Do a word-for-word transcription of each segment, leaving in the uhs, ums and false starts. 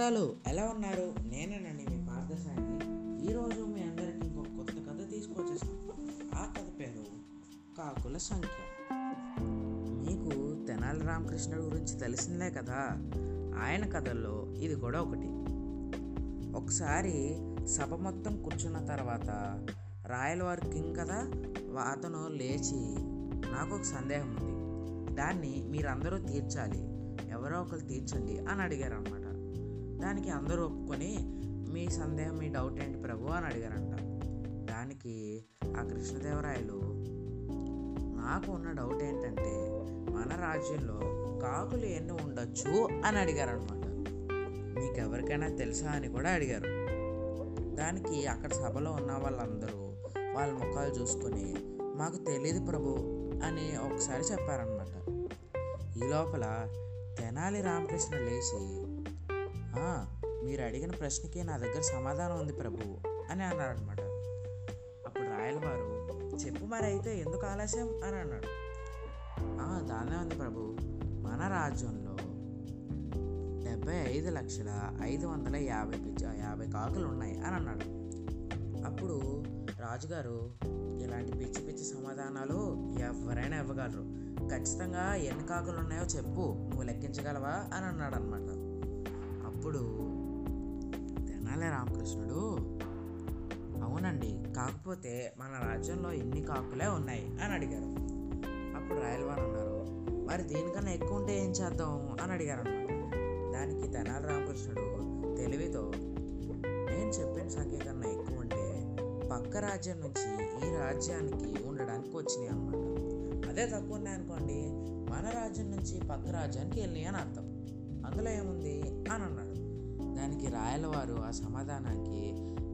నమస్తాలు, ఎలా ఉన్నారు? నేనేనండి మీ పార్థసాయిని. ఈరోజు మీ అందరికి ఇంకో కొత్త కథ తీసుకొచ్చేసాను. ఆ కథ పేరు కాకుల సంఖ్య. మీకు తెనాలి రామకృష్ణుడు గురించి తెలిసిందే కదా, ఆయన కథల్లో ఇది కూడా ఒకటి. ఒకసారి సభ మొత్తం కూర్చున్న తర్వాత రాయల వారి కింగ్ కదా, అతను లేచి, నాకు ఒక సందేహం ఉంది, దాన్ని మీరందరూ తీర్చాలి, ఎవరో ఒకరు తీర్చండి అని అడిగారు అన్నమాట. దానికి అందరూ ఒప్పుకొని, మీ సందేహం మీ డౌట్ ఏంటి ప్రభు అని అడిగారంట. దానికి ఆ కృష్ణదేవరాయలు, నాకు ఉన్న డౌట్ ఏంటంటే మన రాజ్యంలో కాకులు ఎన్ని ఉండొచ్చు అని అడిగారనమాట. మీకు ఎవరికైనా తెలుసా అని కూడా అడిగారు. దానికి అక్కడ సభలో ఉన్న వాళ్ళందరూ వాళ్ళ ముఖాలు చూసుకొని, మాకు తెలియదు ప్రభు అని ఒకసారి చెప్పారనమాట. ఈ లోపల తెనాలి రామకృష్ణ లేచి, మీరు అడిగిన ప్రశ్నకి నా దగ్గర సమాధానం ఉంది ప్రభు అని అన్నాడనమాట. అప్పుడు రాయలవారు, చెప్పు మరి, అయితే ఎందుకు ఆలస్యం అని అన్నాడు. దానే ఉంది ప్రభు, మన రాజ్యంలో డెబ్బై ఐదు లక్షల ఐదు వందల యాభై యాభై కాకులు ఉన్నాయి అని అన్నాడు. అప్పుడు రాజుగారు, ఇలాంటి పిచ్చి పిచ్చి సమాధానాలు ఎవరైనా ఇవ్వగలరు, ఖచ్చితంగా ఎన్ని కాకులు ఉన్నాయో చెప్పు, నువ్వు లెక్కించగలవా అని అన్నాడు అనమాట. అప్పుడు తెనాలి రామకృష్ణుడు, అవునండి, కాకపోతే మన రాజ్యంలో ఇన్ని కాకులే ఉన్నాయి అని అడిగారు. అప్పుడు రాయలవారు అన్నారు, మరి దీనికన్నా ఎక్కువ ఉంటే ఏం చేద్దాం అని అడిగారు అనమాట. దానికి తెనాలి రామకృష్ణుడు తెలివితో, నేను చెప్పిన సంఖ్య కన్నా ఎక్కువ ఉంటే పక్క రాజ్యం నుంచి ఈ రాజ్యానికి ఉండడానికి వచ్చినాయి అనమాట. అదే తక్కువ ఉన్నాయనుకోండి, మన రాజ్యం నుంచి పక్క రాజ్యానికి వెళ్ళినాయి అని అర్థం, అందులో ఏముంది అని అన్నాడు. దానికి రాయలవారు ఆ సమాధానానికి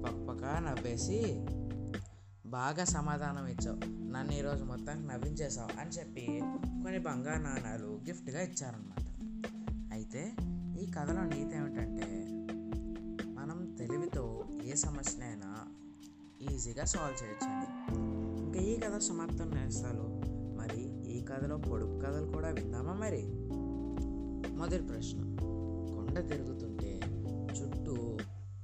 పక్కపక్క నవ్వేసి, బాగా సమాధానం ఇచ్చావు, నన్ను ఈరోజు మొత్తానికి నవ్వించేసావు అని చెప్పి కొన్ని బంగారు నాణాలు గిఫ్ట్గా ఇచ్చారనమాట. అయితే ఈ కథలో నీతి ఏమిటంటే, మనం తెలివితో ఏ సమస్యనైనా ఈజీగా సాల్వ్ చేయొచ్చండి. ఇంకా ఈ కథ సమాప్తం నేస్తాను. మరి ఈ కథలో పొడుపు కథలు కూడా విందామా? మరి మొదటి ప్రశ్న, కొండ తిరుగుతుంటే చుట్టూ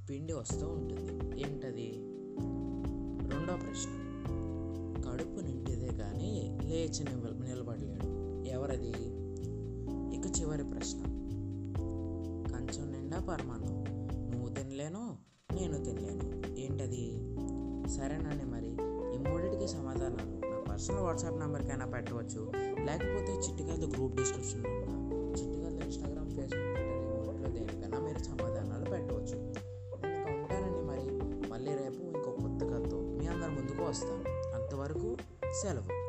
పిండి వస్తూ ఉంటుంది, ఏంటది? రెండో ప్రశ్న, కడుపు నిండిదే కానీ లేచి నిలబడలేడు, ఎవరది? ఇక చివరి ప్రశ్న, కంచం నిండా పరమాణం, నువ్వు తినలేను నేను తినలేను, ఏంటది? సరేనండి, మరి ఈ మూడింటికి సమాధానాలు నా పర్సనల్ వాట్సాప్ నెంబర్కైనా పెట్టవచ్చు, లేకపోతే చిట్టికథ గ్రూప్ డిస్క్రిప్షన్లో ఉన్నా చిట్టికథ ఇన్స్టాగ్రామ్ ఫేస్బుక్ ట్విట్టర్ ఈ మూడిట్లో దేనికైనా మీరు సమాధానాలు పెట్టవచ్చు. ఇంకా ఉంటానండి, మరి మళ్ళీ రేపు ఇంకో కొత్త కథతో మీ అందరి ముందుకు వస్తాను. అంతవరకు సెలవు.